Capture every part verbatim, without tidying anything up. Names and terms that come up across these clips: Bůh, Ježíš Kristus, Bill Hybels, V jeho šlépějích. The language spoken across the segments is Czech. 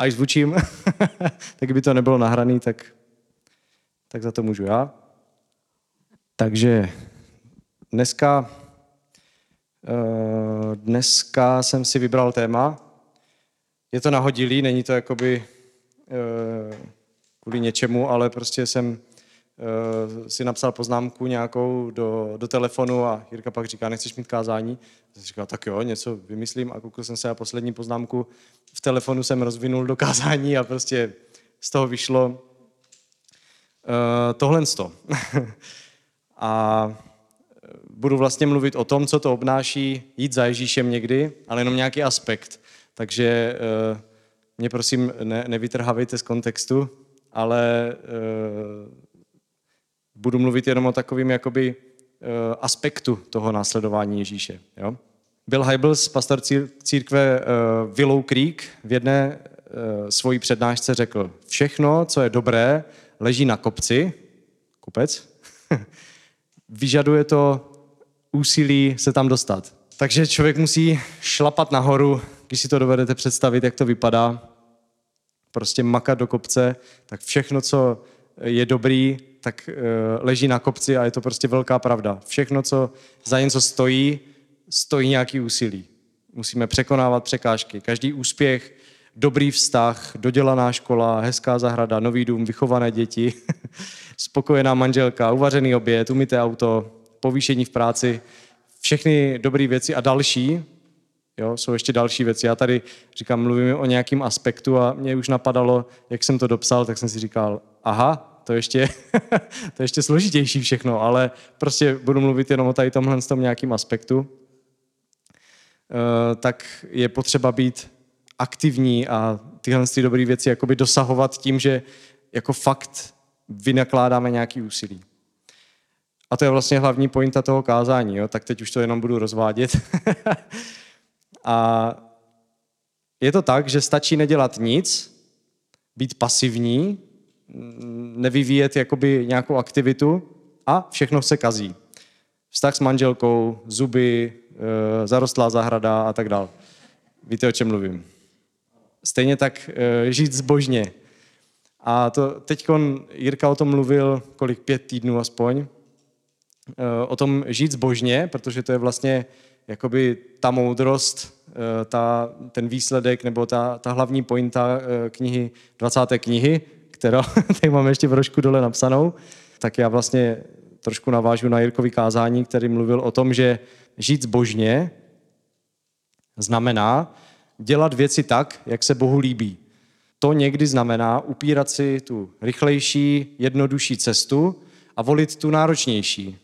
Až zvučím, tak by to nebylo nahraný, tak, tak za to můžu já. Takže dneska, dneska jsem si vybral téma. Je to nahodilý, není to jakoby kvůli něčemu, ale prostě jsem si napsal poznámku nějakou do, do telefonu a Jirka pak říká, nechceš mít kázání? Já jsem říkal, tak jo, něco vymyslím a koukal jsem se a poslední poznámku v telefonu jsem rozvinul do kázání a prostě z toho vyšlo uh, tohle sto. A budu vlastně mluvit o tom, co to obnáší jít za Ježíšem někdy, ale jenom nějaký aspekt. Takže uh, mě prosím ne, nevytrhávejte z kontextu, ale uh, budu mluvit jenom o takovým jakoby aspektu toho následování Ježíše. Jo? Bill Hybels, pastor církve Willow Creek, v jedné svojí přednášce řekl, všechno, co je dobré, leží na kopci, kopec, vyžaduje to úsilí se tam dostat. Takže člověk musí šlapat nahoru, když si to dovedete představit, jak to vypadá, prostě makat do kopce, tak všechno, co je dobrý, tak leží na kopci a je to prostě velká pravda. Všechno, co za něco stojí, stojí nějaký úsilí. Musíme překonávat překážky. Každý úspěch, dobrý vztah, dodělaná škola, hezká zahrada, nový dům, vychované děti, spokojená manželka, uvařený oběd, umyté auto, povýšení v práci, všechny dobré věci a další, jo, jsou ještě další věci. Já tady říkám, mluvím o nějakém aspektu a mě už napadalo, jak jsem to dopsal, tak jsem si říkal, aha, to ještě, to ještě složitější všechno, ale prostě budu mluvit jenom o tady tomhle tom nějakým aspektu, e, tak je potřeba být aktivní a tyhle ty dobré věci jakoby dosahovat tím, že jako fakt vynakládáme nějaký úsilí. A to je vlastně hlavní pointa toho kázání, jo? Tak teď už to jenom budu rozvádět. A je to tak, že stačí nedělat nic, být pasivní, nevyvíjet jakoby nějakou aktivitu a všechno se kazí. Vztah s manželkou, zuby, zarostlá zahrada a tak dál. Víte, o čem mluvím. Stejně tak žít zbožně. A to teďkon Jirka o tom mluvil kolik pět týdnů aspoň. O tom žít zbožně, protože to je vlastně jakoby ta moudrost, ta, ten výsledek nebo ta, ta hlavní pointa knihy, dvacáté knihy, kterou tady mám ještě trošku dole napsanou, tak já vlastně trošku navážu na Jirkovi kázání, který mluvil o tom, že žít zbožně znamená dělat věci tak, jak se Bohu líbí. To někdy znamená upírat si tu rychlejší, jednodušší cestu a volit tu náročnější,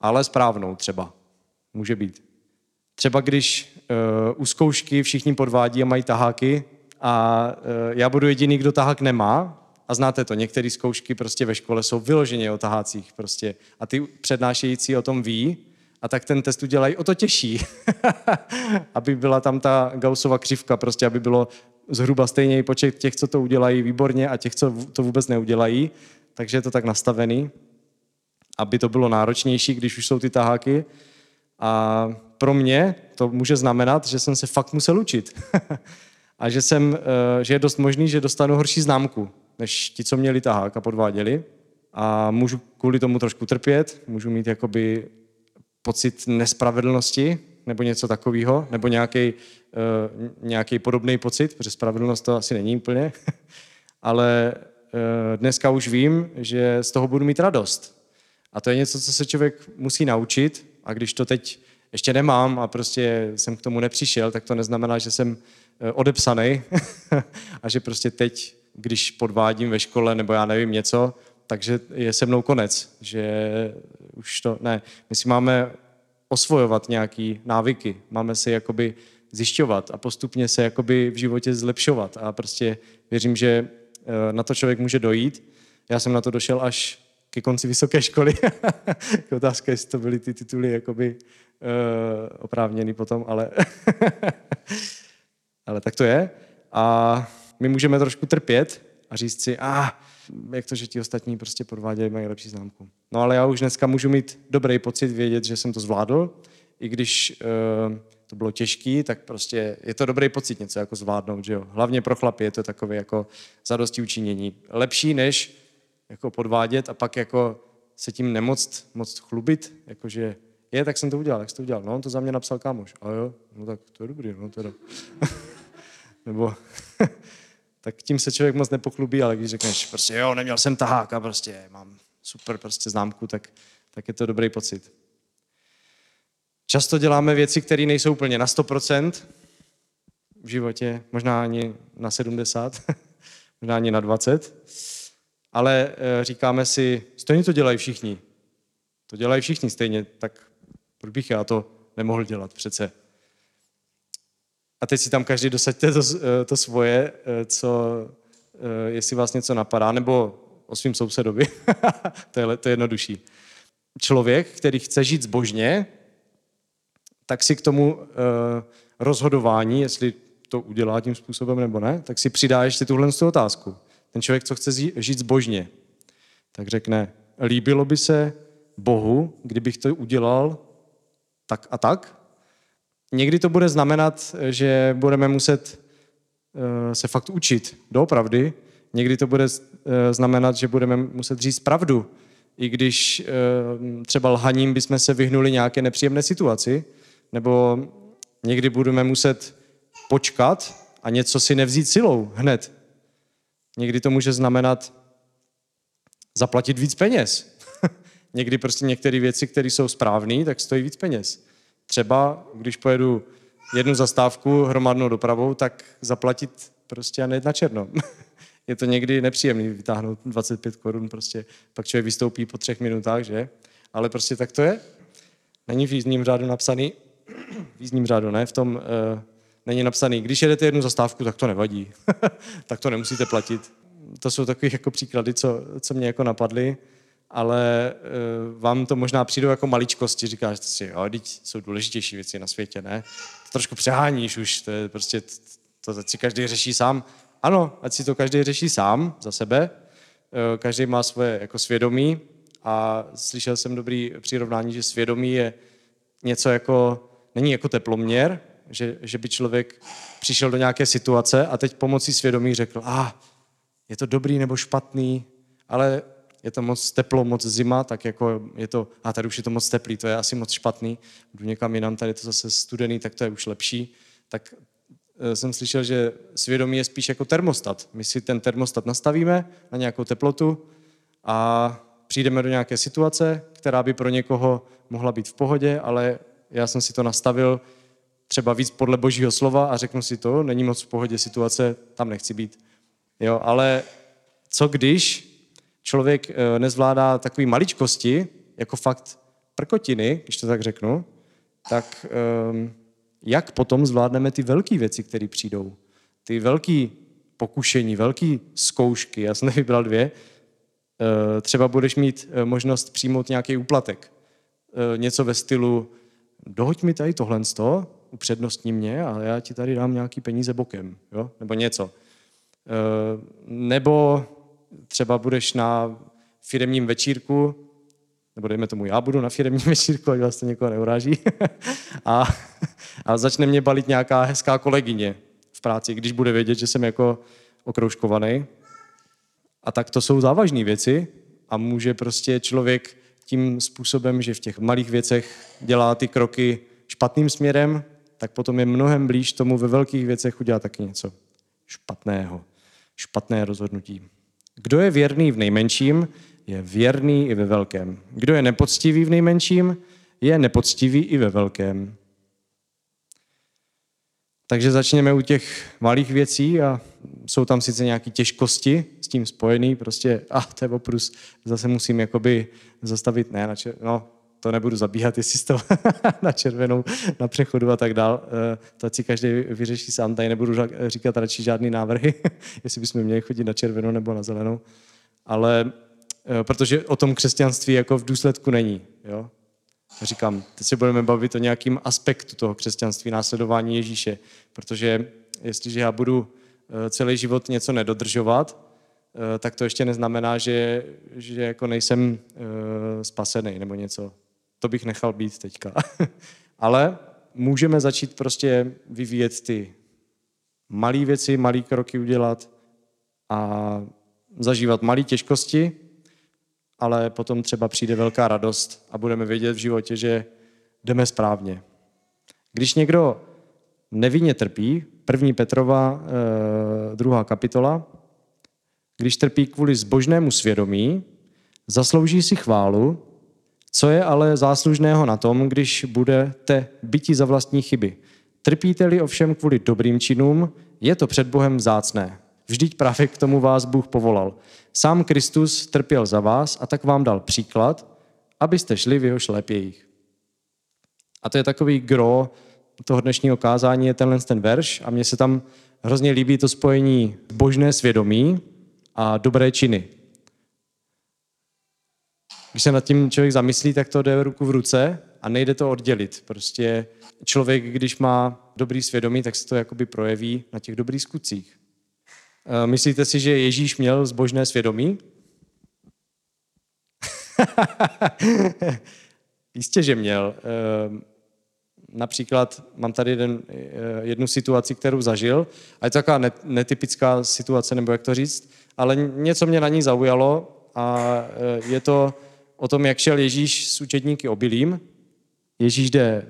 ale správnou třeba. Může být. Třeba když uh, u zkoušky všichni podvádí a mají taháky, a já budu jediný, kdo tahák nemá. A znáte to, některé zkoušky prostě ve škole jsou vyloženě o tahácích prostě. A ty přednášející o tom ví, a tak ten test udělají o to těžší. Aby byla tam ta Gaussova křivka, prostě aby bylo zhruba stejný počet těch, co to udělají výborně a těch, co to vůbec neudělají. Takže je to tak nastavený, aby to bylo náročnější, když už jsou ty taháky. A pro mě to může znamenat, že jsem se fakt musel učit. A že, jsem, že je dost možný, že dostanu horší známku, než ti, co měli tahák a podváděli. A můžu kvůli tomu trošku trpět, můžu mít jakoby pocit nespravedlnosti nebo něco takového, nebo nějaký, nějaký podobný pocit, protože spravedlnost to asi není úplně. Ale dneska už vím, že z toho budu mít radost. A to je něco, co se člověk musí naučit. A když to teď ještě nemám a prostě jsem k tomu nepřišel, tak to neznamená, že jsem odepsanej a že prostě teď, když podvádím ve škole nebo já nevím něco, takže je se mnou konec, že už to, ne, my si máme osvojovat nějaký návyky, máme si jakoby zjišťovat a postupně se jakoby v životě zlepšovat a prostě věřím, že na to člověk může dojít. Já jsem na to došel až ke konci vysoké školy. Otázka, jestli to byly ty tituly jakoby uh, oprávněný potom, ale ale tak to je. A my můžeme trošku trpět a říct si, ah, jak to, že ti ostatní prostě podvádějí, mají lepší známku. No ale já už dneska můžu mít dobrý pocit, vědět, že jsem to zvládl. I když uh, to bylo těžký, tak prostě je to dobrý pocit něco jako zvládnout, že jo. Hlavně pro chlapy je to takové jako zadosti učinění. Lepší než jako podvádět a pak jako se tím nemoc moc chlubit, jakože je, tak jsem to udělal, tak jsem to udělal. No, on to za mě napsal kámoš. A jo, no tak to je dobrý, no teda. Nebo tak tím se člověk moc nepochlubí, ale když řekneš prostě jo, neměl jsem tahák a prostě mám super prostě známku, tak, tak je to dobrý pocit. Často děláme věci, které nejsou úplně na sto procent v životě, možná ani na sedmdesát, možná ani na dvacet, ale říkáme si, stejně to dělají všichni. To dělají všichni stejně, tak proč bych já to nemohl dělat přece. A teď si tam každý dosaďte to, to svoje, co, jestli vás něco napadá, nebo o svým sousedovi. to, je, to je jednodušší. Člověk, který chce žít zbožně, tak si k tomu rozhodování, jestli to udělá tím způsobem nebo ne, tak si přidá ještě tuhle otázku. Ten člověk, co chce žít zbožně, tak řekne, líbilo by se Bohu, kdybych to udělal tak a tak. Někdy to bude znamenat, že budeme muset se fakt učit doopravdy. Někdy to bude znamenat, že budeme muset říct pravdu. I když třeba lhaním bychom se vyhnuli nějaké nepříjemné situaci, nebo někdy budeme muset počkat a něco si nevzít silou hned. Někdy to může znamenat zaplatit víc peněz. Někdy prostě některé věci, které jsou správné, tak stojí víc peněz. Třeba, když pojedu jednu zastávku hromadnou dopravou, tak zaplatit prostě a nejet na černo. Je to někdy nepříjemný vytáhnout dvacet pět korun, prostě pak člověk vystoupí po třech minutách, že? Ale prostě tak to je. Není v jízdním řádu napsaný, v jízdním řádu ne, v tom uh, není napsaný, když jedete jednu zastávku, tak to nevadí, tak to nemusíte platit. To jsou takový jako příklady, co, co mě jako napadly. Ale e, vám to možná přijdou jako maličkosti, říkáš si, jo, teď jsou důležitější věci na světě, ne? To trošku přeháníš už, to je prostě, to, to si každý řeší sám. Ano, ať si to každý řeší sám za sebe, e, každý má svoje jako svědomí a slyšel jsem dobrý přirovnání, že svědomí je něco jako, není jako teploměr, že, že by člověk přišel do nějaké situace a teď pomocí svědomí řekl, ah, je to dobrý nebo špatný, ale je to moc teplo, moc zima, tak jako je to, a tady už je to moc teplý, to je asi moc špatný, jdu někam jinam, tady je to zase studený, tak to je už lepší. Tak jsem slyšel, že svědomí je spíš jako termostat. My si ten termostat nastavíme na nějakou teplotu a přijdeme do nějaké situace, která by pro někoho mohla být v pohodě, ale já jsem si to nastavil třeba víc podle Božího slova a řeknu si to, není moc v pohodě situace, tam nechci být. Jo, ale co když člověk nezvládá takové maličkosti, jako fakt prkotiny, když to tak řeknu, tak jak potom zvládneme ty velké věci, které přijdou? Ty velké pokušení, velké zkoušky, já jsem nevybral dvě, třeba budeš mít možnost přijmout nějaký úplatek. Něco ve stylu, dohoď mi tady tohle sto, upřednostní mě a já ti tady dám nějaký peníze bokem, jo? Nebo něco. Nebo třeba budeš na firemním večírku, nebo dejme tomu, já budu na firemním večírku, ať vás to někoho neuráží, a, a začne mě balit nějaká hezká kolegyně v práci, když bude vědět, že jsem jako okrouškovaný. A tak to jsou závažné věci a může prostě člověk tím způsobem, že v těch malých věcech dělá ty kroky špatným směrem, tak potom je mnohem blíž tomu ve velkých věcech udělat taky něco špatného, špatné rozhodnutí. Kdo je věrný v nejmenším, je věrný i ve velkém. Kdo je nepoctivý v nejmenším, je nepoctivý i ve velkém. Takže začněme u těch malých věcí a jsou tam sice nějaké těžkosti s tím spojený, prostě, a ah, to je oprus, zase musím jakoby zastavit, ne, nače, no, to nebudu zabíhat, jestli to na červenou, na přechodu a tak dál. To si každý vyřeší sám, tady nebudu říkat radši žádný návrhy, jestli bychom měli chodit na červenou nebo na zelenou. Ale protože o tom křesťanství jako v důsledku není. Jo? Říkám, teď se budeme bavit o nějakým aspektu toho křesťanství, následování Ježíše. Protože jestliže já budu celý život něco nedodržovat, tak to ještě neznamená, že, že jako nejsem spasený nebo něco. To bych nechal být teďka. Ale můžeme začít prostě vyvíjet ty malé věci, malé kroky udělat a zažívat malé těžkosti, ale potom třeba přijde velká radost a budeme vědět v životě, že jdeme správně. Když někdo nevinně trpí, první Petrova, druhá kapitola, když trpí kvůli zbožnému svědomí, zaslouží si chválu, co je ale záslužného na tom, když budete biti za vlastní chyby. Trpíte-li ovšem kvůli dobrým činům, je to před Bohem vzácné. Vždyť právě k tomu vás Bůh povolal. Sám Kristus trpěl za vás a tak vám dal příklad, abyste šli v jeho šlépějích. A to je takový gro toho dnešního kázání, je tenhle ten verš a mně se tam hrozně líbí to spojení božné svědomí a dobré činy. Když se nad tím člověk zamyslí, tak to jde ruku v ruce a nejde to oddělit. Prostě člověk, když má dobrý svědomí, tak se to jakoby projeví na těch dobrých skutcích. Myslíte si, že Ježíš měl zbožné svědomí? Jistě, že měl. Například mám tady jeden, jednu situaci, kterou zažil, a je to taková netypická situace, nebo jak to říct, ale něco mě na ní zaujalo a je to o tom, jak šel Ježíš s učedníky obilím. Ježíš jde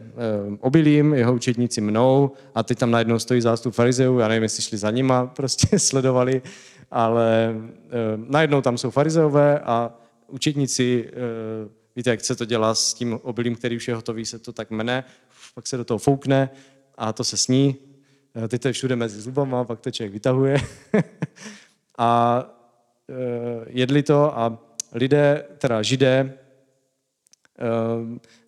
obilím, jeho učedníci mnou a teď tam najednou stojí zástup farizeů, já nevím, jestli šli za nima, prostě sledovali, ale najednou tam jsou farizeové a učedníci, víte, jak se to dělá s tím obilím, který už je hotový, se to tak mene, pak se do toho foukne a to se sní, teď to je všude mezi zubama, pak to člověk vytahuje a jedli to a lidé, teda židé,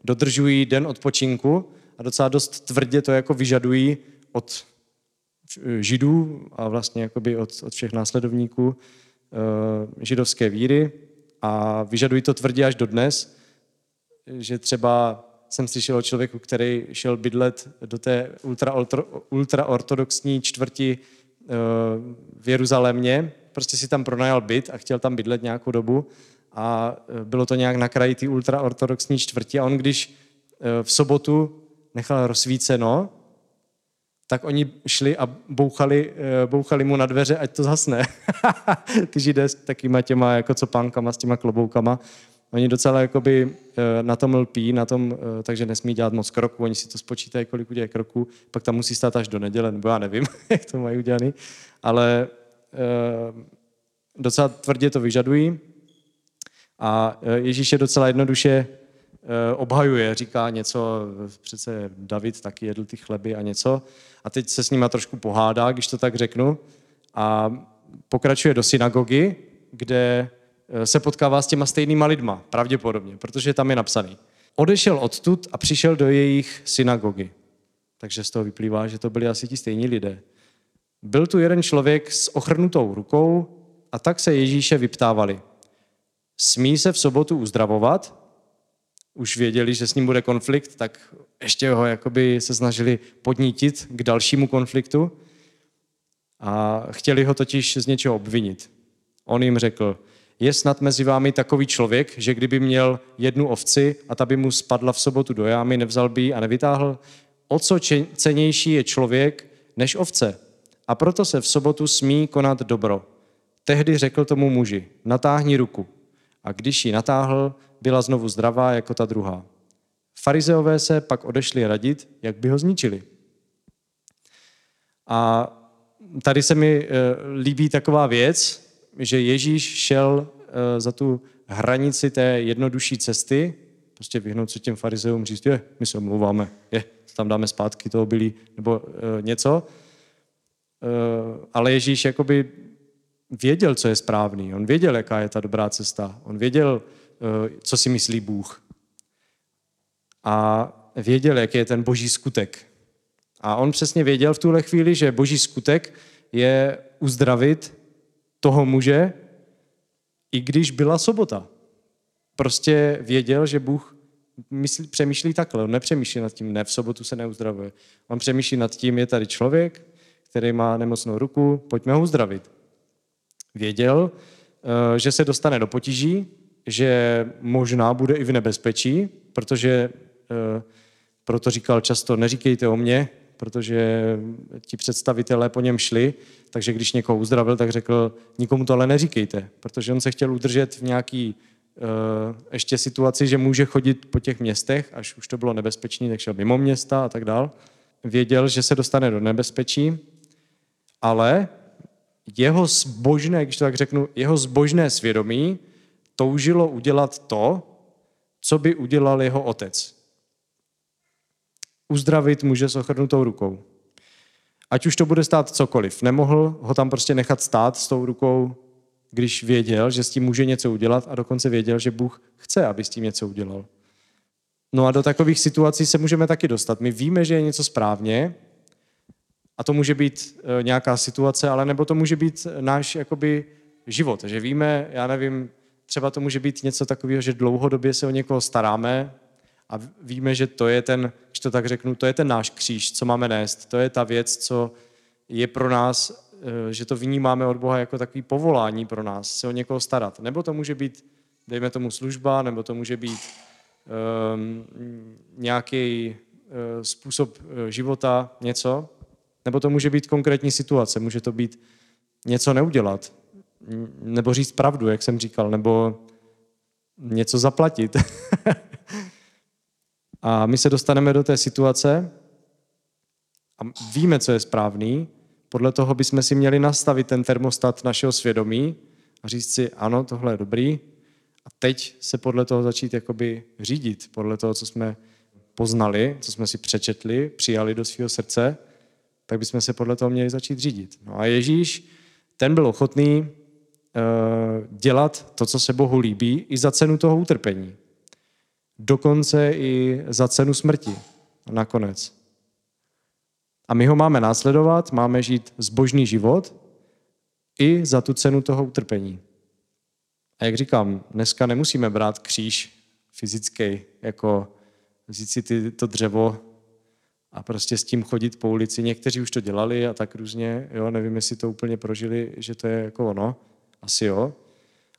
dodržují den odpočinku a docela dost tvrdě to jako vyžadují od židů a vlastně jakoby od, od všech následovníků židovské víry a vyžadují to tvrdě až dodnes, že třeba jsem slyšel o člověku, který šel bydlet do té ultra, ultra ortodoxní čtvrti v Jeruzalémě, prostě si tam pronajal byt a chtěl tam bydlet nějakou dobu a bylo to nějak na kraji té ultraortodoxní čtvrti a on když v sobotu nechal rozsvíceno, tak oni šli a bouchali, bouchali mu na dveře, ať to zhasne. Ty židé s takýma těma jako copánkama, s těma kloboukama, oni docela jakoby na tom lpí, na tom, takže nesmí dělat moc kroků, oni si to spočítají, kolik udělají kroků, pak tam musí stát až do neděle, nebo já nevím, jak to mají udělaný, ale docela tvrdě to vyžadují. A Ježíš je docela jednoduše obhajuje, říká něco, přece David taky jedl ty chleby a něco. A teď se s nima trošku pohádá, když to tak řeknu. A pokračuje do synagogy, kde se potkává s těma stejnýma lidma, pravděpodobně, protože tam je napsaný. Odešel odtud a přišel do jejich synagogy. Takže z toho vyplývá, že to byli asi ti stejní lidé. Byl tu jeden člověk s ochrnutou rukou a tak se Ježíše vyptávali. Smí se v sobotu uzdravovat? Už věděli, že s ním bude konflikt, tak ještě ho jakoby se snažili podnítit k dalšímu konfliktu a chtěli ho totiž z něčeho obvinit. On jim řekl, je snad mezi vámi takový člověk, že kdyby měl jednu ovci a ta by mu spadla v sobotu do jámy, nevzal by ji a nevytáhl? O co cennější je člověk než ovce? A proto se v sobotu smí konat dobro. Tehdy řekl tomu muži, natáhni ruku. A když ji natáhl, byla znovu zdravá jako ta druhá. Farizeové se pak odešli radit, jak by ho zničili. A tady se mi líbí taková věc, že Ježíš šel za tu hranici té jednodušší cesty, prostě vyhnout se těm farizeům, říct, je, my se omlouváme, je, tam dáme zpátky to obilí, nebo něco. Ale Ježíš jakoby věděl, co je správný, on věděl, jaká je ta dobrá cesta, on věděl, co si myslí Bůh. a věděl, jaký je ten boží skutek. A on přesně věděl v tuhle chvíli, že boží skutek je uzdravit toho muže, i když byla sobota. Prostě věděl, že Bůh myslí, přemýšlí takhle, on nepřemýšlí nad tím, ne, v sobotu se neuzdravuje. On přemýšlí nad tím, je tady člověk, který má nemocnou ruku, pojďme ho uzdravit. Věděl, že se dostane do potíží, že možná bude i v nebezpečí, protože proto říkal často, neříkejte o mně, protože ti představitelé po něm šli, takže když někoho uzdravil, tak řekl, nikomu to ale neříkejte, protože on se chtěl udržet v nějaký ještě situaci, že může chodit po těch městech, až už to bylo nebezpečné, tak šel mimo města a tak dál. Věděl, že se dostane do nebezpečí, ale jeho zbožné, když to tak řeknu, jeho zbožné svědomí toužilo udělat to, co by udělal jeho otec. Uzdravit muže s ochrnutou rukou. Ať už to bude stát cokoliv. Nemohl ho tam prostě nechat stát s tou rukou, když věděl, že s tím může něco udělat a dokonce věděl, že Bůh chce, aby s tím něco udělal. No a do takových situací se můžeme taky dostat. My víme, že je něco správně a to může být nějaká situace, ale nebo to může být náš jakoby život. Že víme, já nevím, třeba to může být něco takového, že dlouhodobě se o někoho staráme a víme, že to je ten, když to tak řeknu, to je ten náš kříž, co máme nést. To je ta věc, co je pro nás, že to vnímáme od Boha jako takové povolání pro nás, se o někoho starat. Nebo to může být, dejme tomu, služba, nebo to může být um, nějaký uh, způsob života, něco. Nebo to může být konkrétní situace, může to být něco neudělat, nebo říct pravdu, jak jsem říkal, nebo něco zaplatit. A my se dostaneme do té situace a víme, co je správný, podle toho bychom si měli nastavit ten termostat našeho svědomí a říct si, ano, tohle je dobrý. A teď se podle toho začít jakoby řídit, podle toho, co jsme poznali, co jsme si přečetli, přijali do svého srdce, tak bychom se podle toho měli začít řídit. No a Ježíš, ten byl ochotný e, dělat to, co se Bohu líbí, i za cenu toho utrpení. Dokonce i za cenu smrti. Nakonec. A my ho máme následovat, máme žít zbožný život i za tu cenu toho utrpení. A jak říkám, dneska nemusíme brát kříž fyzický, jako vzít si ty, to dřevo a prostě s tím chodit po ulici. Někteří už to dělali a tak různě, jo, nevím, jestli to úplně prožili, že to je jako ono, asi jo.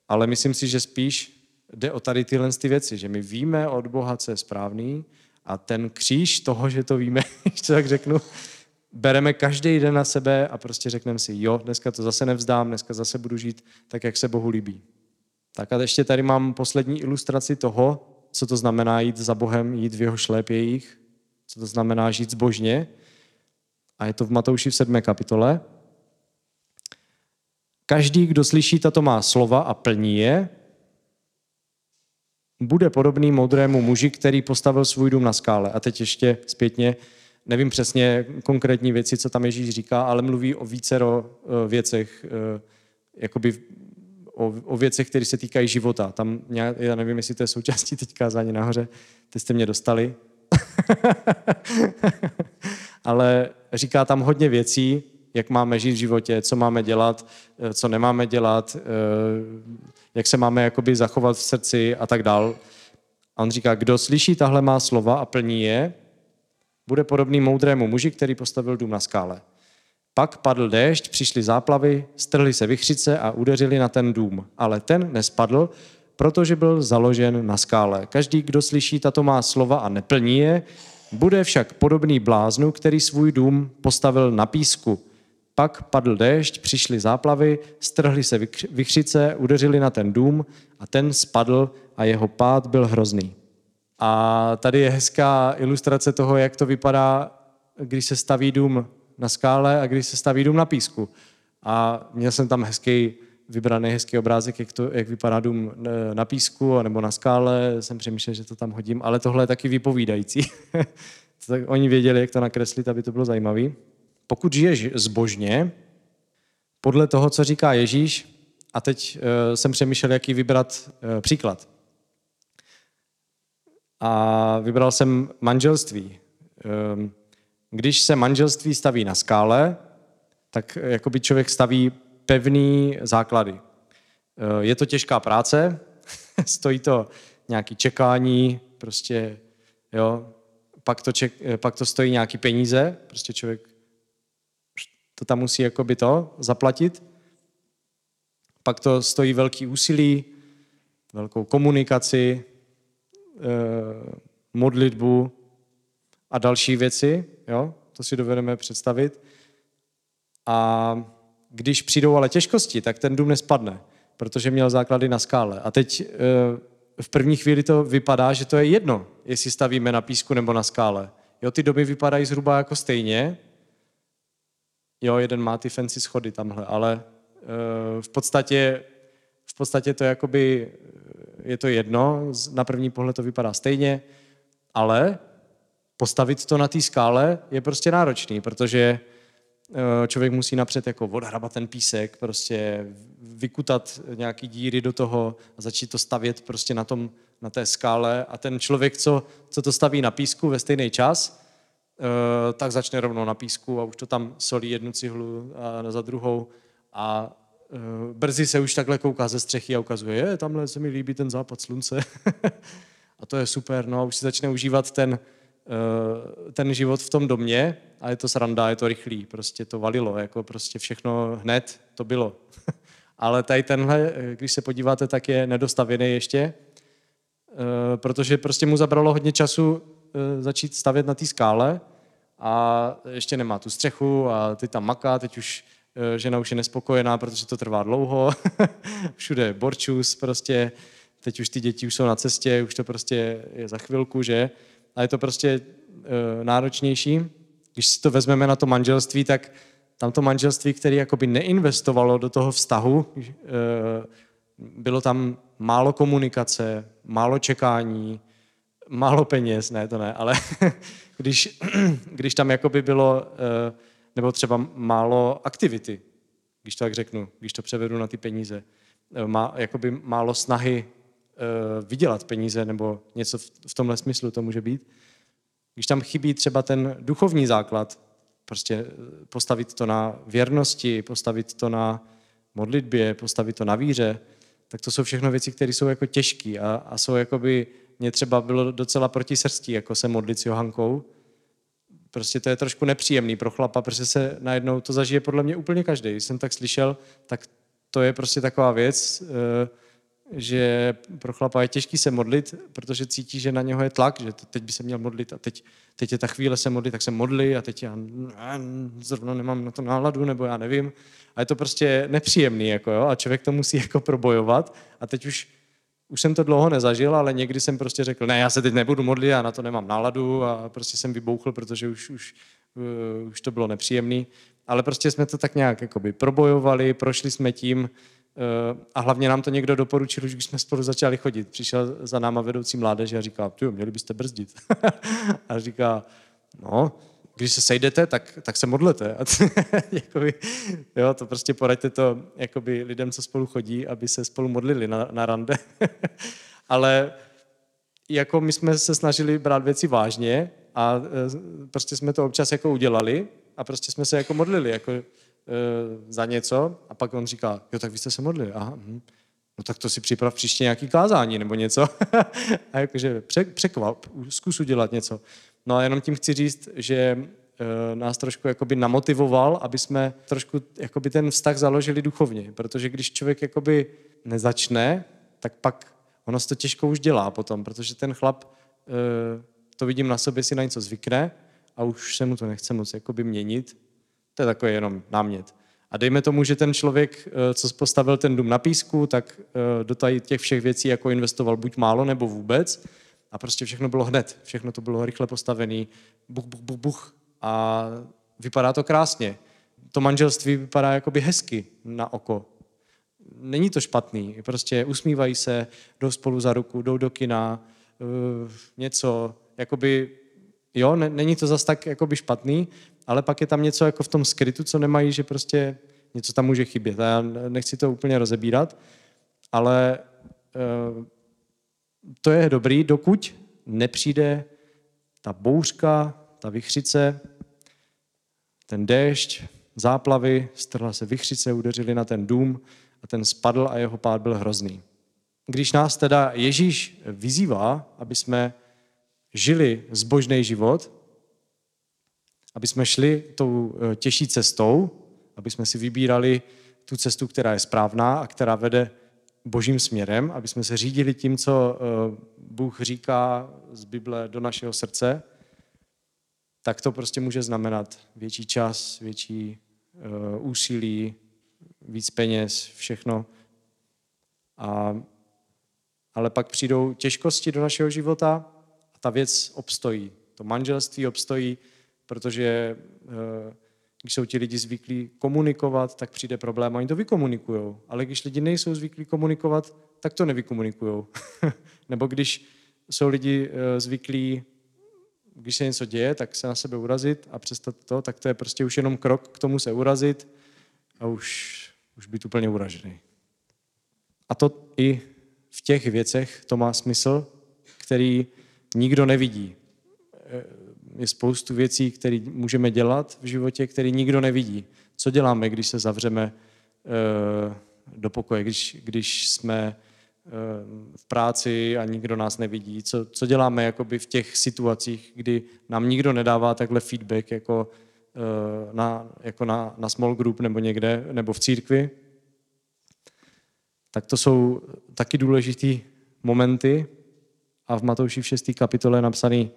Ale myslím si, že spíš jde o tady tyhle ty věci, že my víme od Boha, co je správný a ten kříž toho, že to víme, když to tak řeknu, bereme každý den na sebe a prostě řekneme si, jo, dneska to zase nevzdám, dneska zase budu žít tak, jak se Bohu líbí. Tak a ještě tady mám poslední ilustraci toho, co to znamená jít za Bohem, jít v jeho šlépějích, co to znamená žít zbožně. A je to v Matouši v sedmé kapitole. Každý, kdo slyší tato má slova a plní je, bude podobný moudrému muži, který postavil svůj dům na skále. A teď ještě zpětně, nevím přesně konkrétní věci, co tam Ježíš říká, ale mluví o vícero věcech, jakoby o, o věcech, které se týkají života. Tam, já, já nevím, jestli to je součástí teď kázání nahoře, teď jste mě dostali. Ale říká tam hodně věcí, jak máme žít v životě, co máme dělat, co nemáme dělat, jak se máme jakoby zachovat v srdci a tak dál. A on říká, kdo slyší tahle má slova a plní je, bude podobný moudrému muži, který postavil dům na skále. Pak padl déšť, přišly záplavy, strhly se vichřice a udeřily na ten dům. Ale ten nespadl, protože byl založen na skále. Každý, kdo slyší tato má slova a neplní je, bude však podobný bláznu, který svůj dům postavil na písku. Pak padl déšť, přišly záplavy, strhly se vichřice, udeřily na ten dům a ten spadl a jeho pád byl hrozný. A tady je hezká ilustrace toho, jak to vypadá, když se staví dům na skále a když se staví dům na písku. A měl jsem tam hezký, vybraný hezký obrázek, jak, to, jak vypadá dům na písku nebo na skále. Jsem přemýšlel, že to tam hodím, ale tohle je taky vypovídající. Tak oni věděli, jak to nakreslit, aby to bylo zajímavý. Pokud žiješ zbožně, podle toho, co říká Ježíš, a teď jsem přemýšlel, jaký vybrat příklad. a vybral jsem manželství. Když se manželství staví na skále, tak jakoby člověk staví pevný základy. Je to těžká práce, stojí to nějaké čekání, prostě, jo, pak to, ček, pak to stojí nějaké peníze, prostě člověk to tam musí jakoby to zaplatit. Pak to stojí velký úsilí, velkou komunikaci, modlitbu a další věci, jo, to si dovedeme představit. A když přijdou ale těžkosti, tak ten dům nespadne, protože měl základy na skále. A teď v první chvíli to vypadá, že to je jedno, jestli stavíme na písku nebo na skále. Jo, ty domy vypadají zhruba jako stejně. Jo, jeden má ty fancy schody tamhle, ale v podstatě, v podstatě to jakoby je to jedno, na první pohled to vypadá stejně, ale postavit to na té skále je prostě náročný, protože člověk musí napřed jako odhrabat ten písek, prostě vykutat nějaký díry do toho a začít to stavět prostě na, tom, na té skále a ten člověk, co, co to staví na písku ve stejný čas, tak začne rovnou na písku a už to tam solí jednu cihlu a za druhou a brzy se už takhle kouká ze střechy a ukazuje, je, tamhle se mi líbí ten západ slunce a to je super, no a už si začne užívat ten, ten život v tom domě a je to sranda, je to rychlý, prostě to valilo, jako prostě všechno hned to bylo. Ale tady tenhle, když se podíváte, tak je nedostavěný ještě, protože prostě mu zabralo hodně času začít stavět na té skále a ještě nemá tu střechu a teď tam maká, teď už žena už je nespokojená, protože to trvá dlouho, všude je borčus, prostě, teď už ty děti už jsou na cestě, už to prostě je za chvilku, že? A je to prostě e, náročnější. Když si to vezmeme na to manželství, tak tam to manželství, které jakoby neinvestovalo do toho vztahu, e, bylo tam málo komunikace, málo čekání, málo peněz, ne, to ne, ale když, když tam jakoby bylo... E, nebo třeba málo aktivity, když to tak řeknu, když to převedu na ty peníze. Má, jakoby málo snahy e, vydělat peníze nebo něco v, v tomhle smyslu to může být. Když tam chybí třeba ten duchovní základ, prostě postavit to na věrnosti, postavit to na modlitbě, postavit to na víře, tak to jsou všechno věci, které jsou jako těžké a, a jsou jakoby, mě třeba bylo docela proti srstí, jako se modlit s Johankou. Prostě to je trošku nepříjemný pro chlapa, protože se najednou to zažije podle mě úplně každý. Když jsem tak slyšel, tak to je prostě taková věc, že pro chlapa je těžký se modlit, protože cítí, že na něho je tlak, že teď by se měl modlit a teď, teď je ta chvíle se modlit, tak se modlí a teď já zrovna nemám na to náladu, nebo já nevím. A je to prostě nepříjemný, jako jo, a člověk to musí jako probojovat a teď už Už jsem to dlouho nezažil, ale někdy jsem prostě řekl, ne, já se teď nebudu modlit, já na to nemám náladu a prostě jsem vybouchl, protože už, už, uh, už to bylo nepříjemný. Ale prostě jsme to tak nějak jakoby probojovali, prošli jsme tím uh, a hlavně nám to někdo doporučil, už když jsme spolu začali chodit. Přišel za náma vedoucí mládeže a říká, ty jo, měli byste brzdit. A říká, no, když se sejdete, tak, tak se modlete. A t- jakoby, jo, to prostě poraďte to jakoby lidem, co spolu chodí, aby se spolu modlili na, na rande. Ale jako my jsme se snažili brát věci vážně a e, prostě jsme to občas jako udělali a prostě jsme se jako modlili jako, e, za něco a pak on říká, jo, tak vy jste se modlili, aha, hm. No tak to si připrav příště nějaký kázání nebo něco. A jakože překvap, zkus udělat něco. No a jenom tím chci říct, že e, nás trošku jakoby namotivoval, aby jsme trošku jakoby ten vztah založili duchovně, protože když člověk jakoby nezačne, tak pak ono se to těžko už dělá potom, protože ten chlap, e, to vidím na sobě, si na něco zvykne a už se mu to nechce moc jakoby měnit. To je takový jenom námět. A dejme tomu, že ten člověk, e, co postavil ten dům na písku, tak e, do těch všech věcí jako investoval buď málo nebo vůbec. A prostě všechno bylo hned, všechno to bylo rychle postavené, buch, buch, buch, buch a vypadá to krásně. To manželství vypadá jakoby hezky na oko. Není to špatný, prostě usmívají se, jdou spolu za ruku, jdou do kina, uh, něco, jakoby, jo, ne, není to zas tak jakoby špatný, ale pak je tam něco jako v tom skrytu, co nemají, že prostě něco tam může chybět. A já nechci to úplně rozebírat, ale... Uh, to je dobrý, dokud nepřijde ta bouřka, ta vichřice, ten déšť, záplavy, strhla se vichřice, udeřili na ten dům a ten spadl a jeho pád byl hrozný. Když nás teda Ježíš vyzývá, aby jsme žili zbožný život, aby jsme šli tou těžší cestou, aby jsme si vybírali tu cestu, která je správná a která vede božím směrem, aby jsme se řídili tím, co Bůh říká z Bible do našeho srdce, tak to prostě může znamenat větší čas, větší úsilí, víc peněz, všechno. A, ale pak přijdou těžkosti do našeho života a ta věc obstojí. To manželství obstojí, protože když jsou ti lidi zvyklí komunikovat, tak přijde problém a oni to vykomunikujou. Ale když lidi nejsou zvyklí komunikovat, tak to nevykomunikujou. Nebo když jsou lidi zvyklí, když se něco děje, tak se na sebe urazit a přestat to, tak to je prostě už jenom krok k tomu se urazit a už, už být úplně uražený. A to i v těch věcech to má smysl, který nikdo nevidí. Je spoustu věcí, které můžeme dělat v životě, které nikdo nevidí. Co děláme, když se zavřeme e, do pokoje, když, když jsme e, v práci a nikdo nás nevidí? Co, co děláme jakoby v těch situacích, kdy nám nikdo nedává takhle feedback jako, e, na, jako na, na small group nebo někde, nebo v církvi? Tak to jsou taky důležitý momenty a v Matouši v šesté kapitole je napsaný: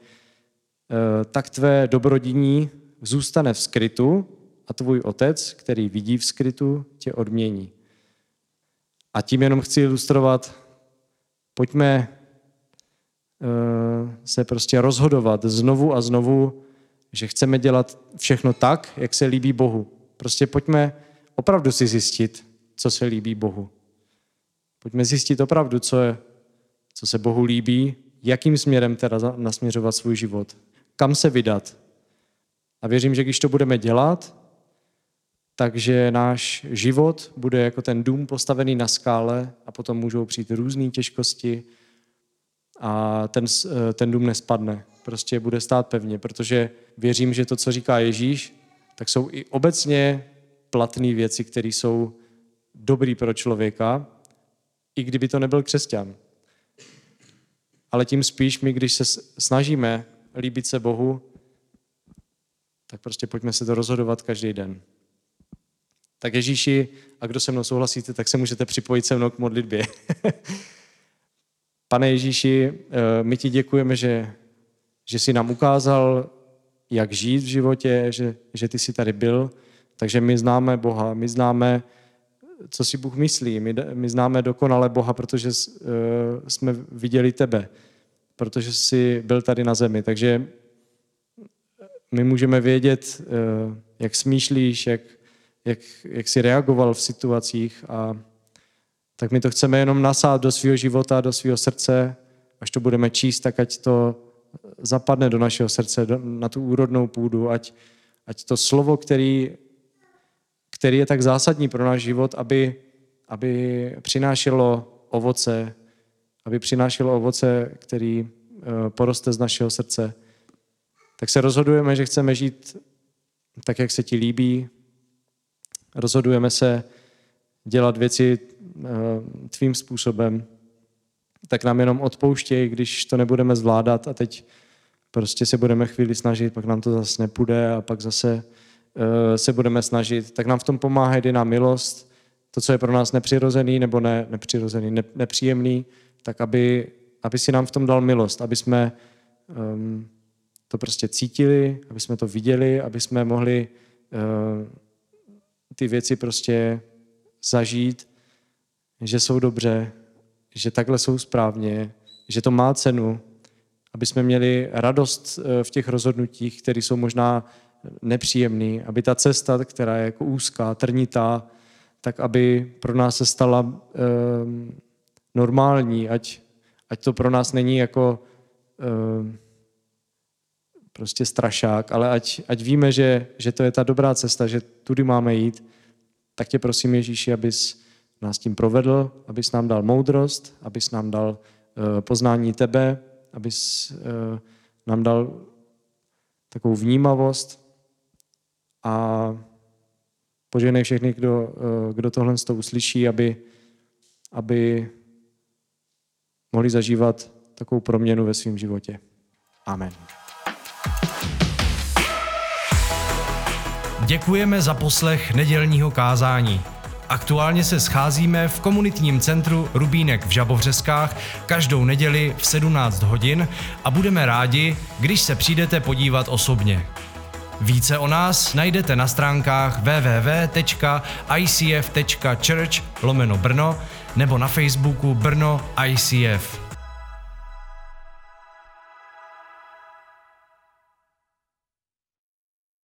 tak tvé dobrodiní zůstane v skrytu a tvůj otec, který vidí v skrytu, tě odmění. A tím jenom chci ilustrovat, pojďme se prostě rozhodovat znovu a znovu, že chceme dělat všechno tak, jak se líbí Bohu. Prostě pojďme opravdu si zjistit, co se líbí Bohu. Pojďme zjistit opravdu, co je, co se Bohu líbí, jakým směrem teda nasměřovat svůj život, kam se vydat. A věřím, že když to budeme dělat, takže náš život bude jako ten dům postavený na skále a potom můžou přijít různé těžkosti a ten, ten dům nespadne. Prostě bude stát pevně, protože věřím, že to, co říká Ježíš, tak jsou i obecně platné věci, které jsou dobré pro člověka, i kdyby to nebyl křesťan. Ale tím spíš my, když se snažíme líbit se Bohu, tak prostě pojďme se to rozhodovat každý den. Tak Ježíši, a kdo se mnou souhlasíte, tak se můžete připojit se mnou k modlitbě. Pane Ježíši, my ti děkujeme, že, že jsi nám ukázal, jak žít v životě, že, že ty jsi tady byl, takže my známe Boha, my známe, co si Bůh myslí. My, my známe dokonale Boha, protože uh, jsme viděli tebe, protože jsi byl tady na zemi. Takže my můžeme vědět, uh, jak smýšlíš, jak, jak, jak jsi reagoval v situacích, a tak my to chceme jenom nasát do svého života, do svého srdce. Až to budeme číst, tak ať to zapadne do našeho srdce, do, na tu úrodnou půdu, ať, ať to slovo, který který je tak zásadní pro náš život, aby, aby přinášelo ovoce, aby přinášelo ovoce, který poroste z našeho srdce. Tak se rozhodujeme, že chceme žít tak, jak se ti líbí. Rozhodujeme se dělat věci tvým způsobem. Tak nám jenom odpouštěj, když to nebudeme zvládat a teď prostě se budeme chvíli snažit, pak nám to zase nepůjde a pak zase se budeme snažit, tak nám v tom pomáhá jediná milost, to, co je pro nás nepřirozený nebo ne, nepřirozený, ne, nepříjemný, tak aby, aby si nám v tom dal milost, aby jsme um, to prostě cítili, aby jsme to viděli, aby jsme mohli uh, ty věci prostě zažít, že jsou dobře, že takhle jsou správně, že to má cenu, aby jsme měli radost v těch rozhodnutích, které jsou možná nepříjemný, aby ta cesta, která je jako úzká, trnitá, tak aby pro nás se stala e, normální, ať, ať to pro nás není jako e, prostě strašák, ale ať, ať víme, že, že to je ta dobrá cesta, že tudy máme jít, tak tě prosím, Ježíši, abys nás tím provedl, abys nám dal moudrost, abys nám dal e, poznání tebe, abys nám dal takovou vnímavost a požehnej všechny, kdo, kdo tohle z toho uslyší, aby, aby mohli zažívat takovou proměnu ve svém životě. Amen. Děkujeme za poslech nedělního kázání. Aktuálně se scházíme v komunitním centru Rubínek v Žabovřeskách každou neděli v sedmnáct hodin a budeme rádi, když se přijdete podívat osobně. Více o nás najdete na stránkách www tečka i c f tečka church lomeno Brno nebo na Facebooku Brno I C F.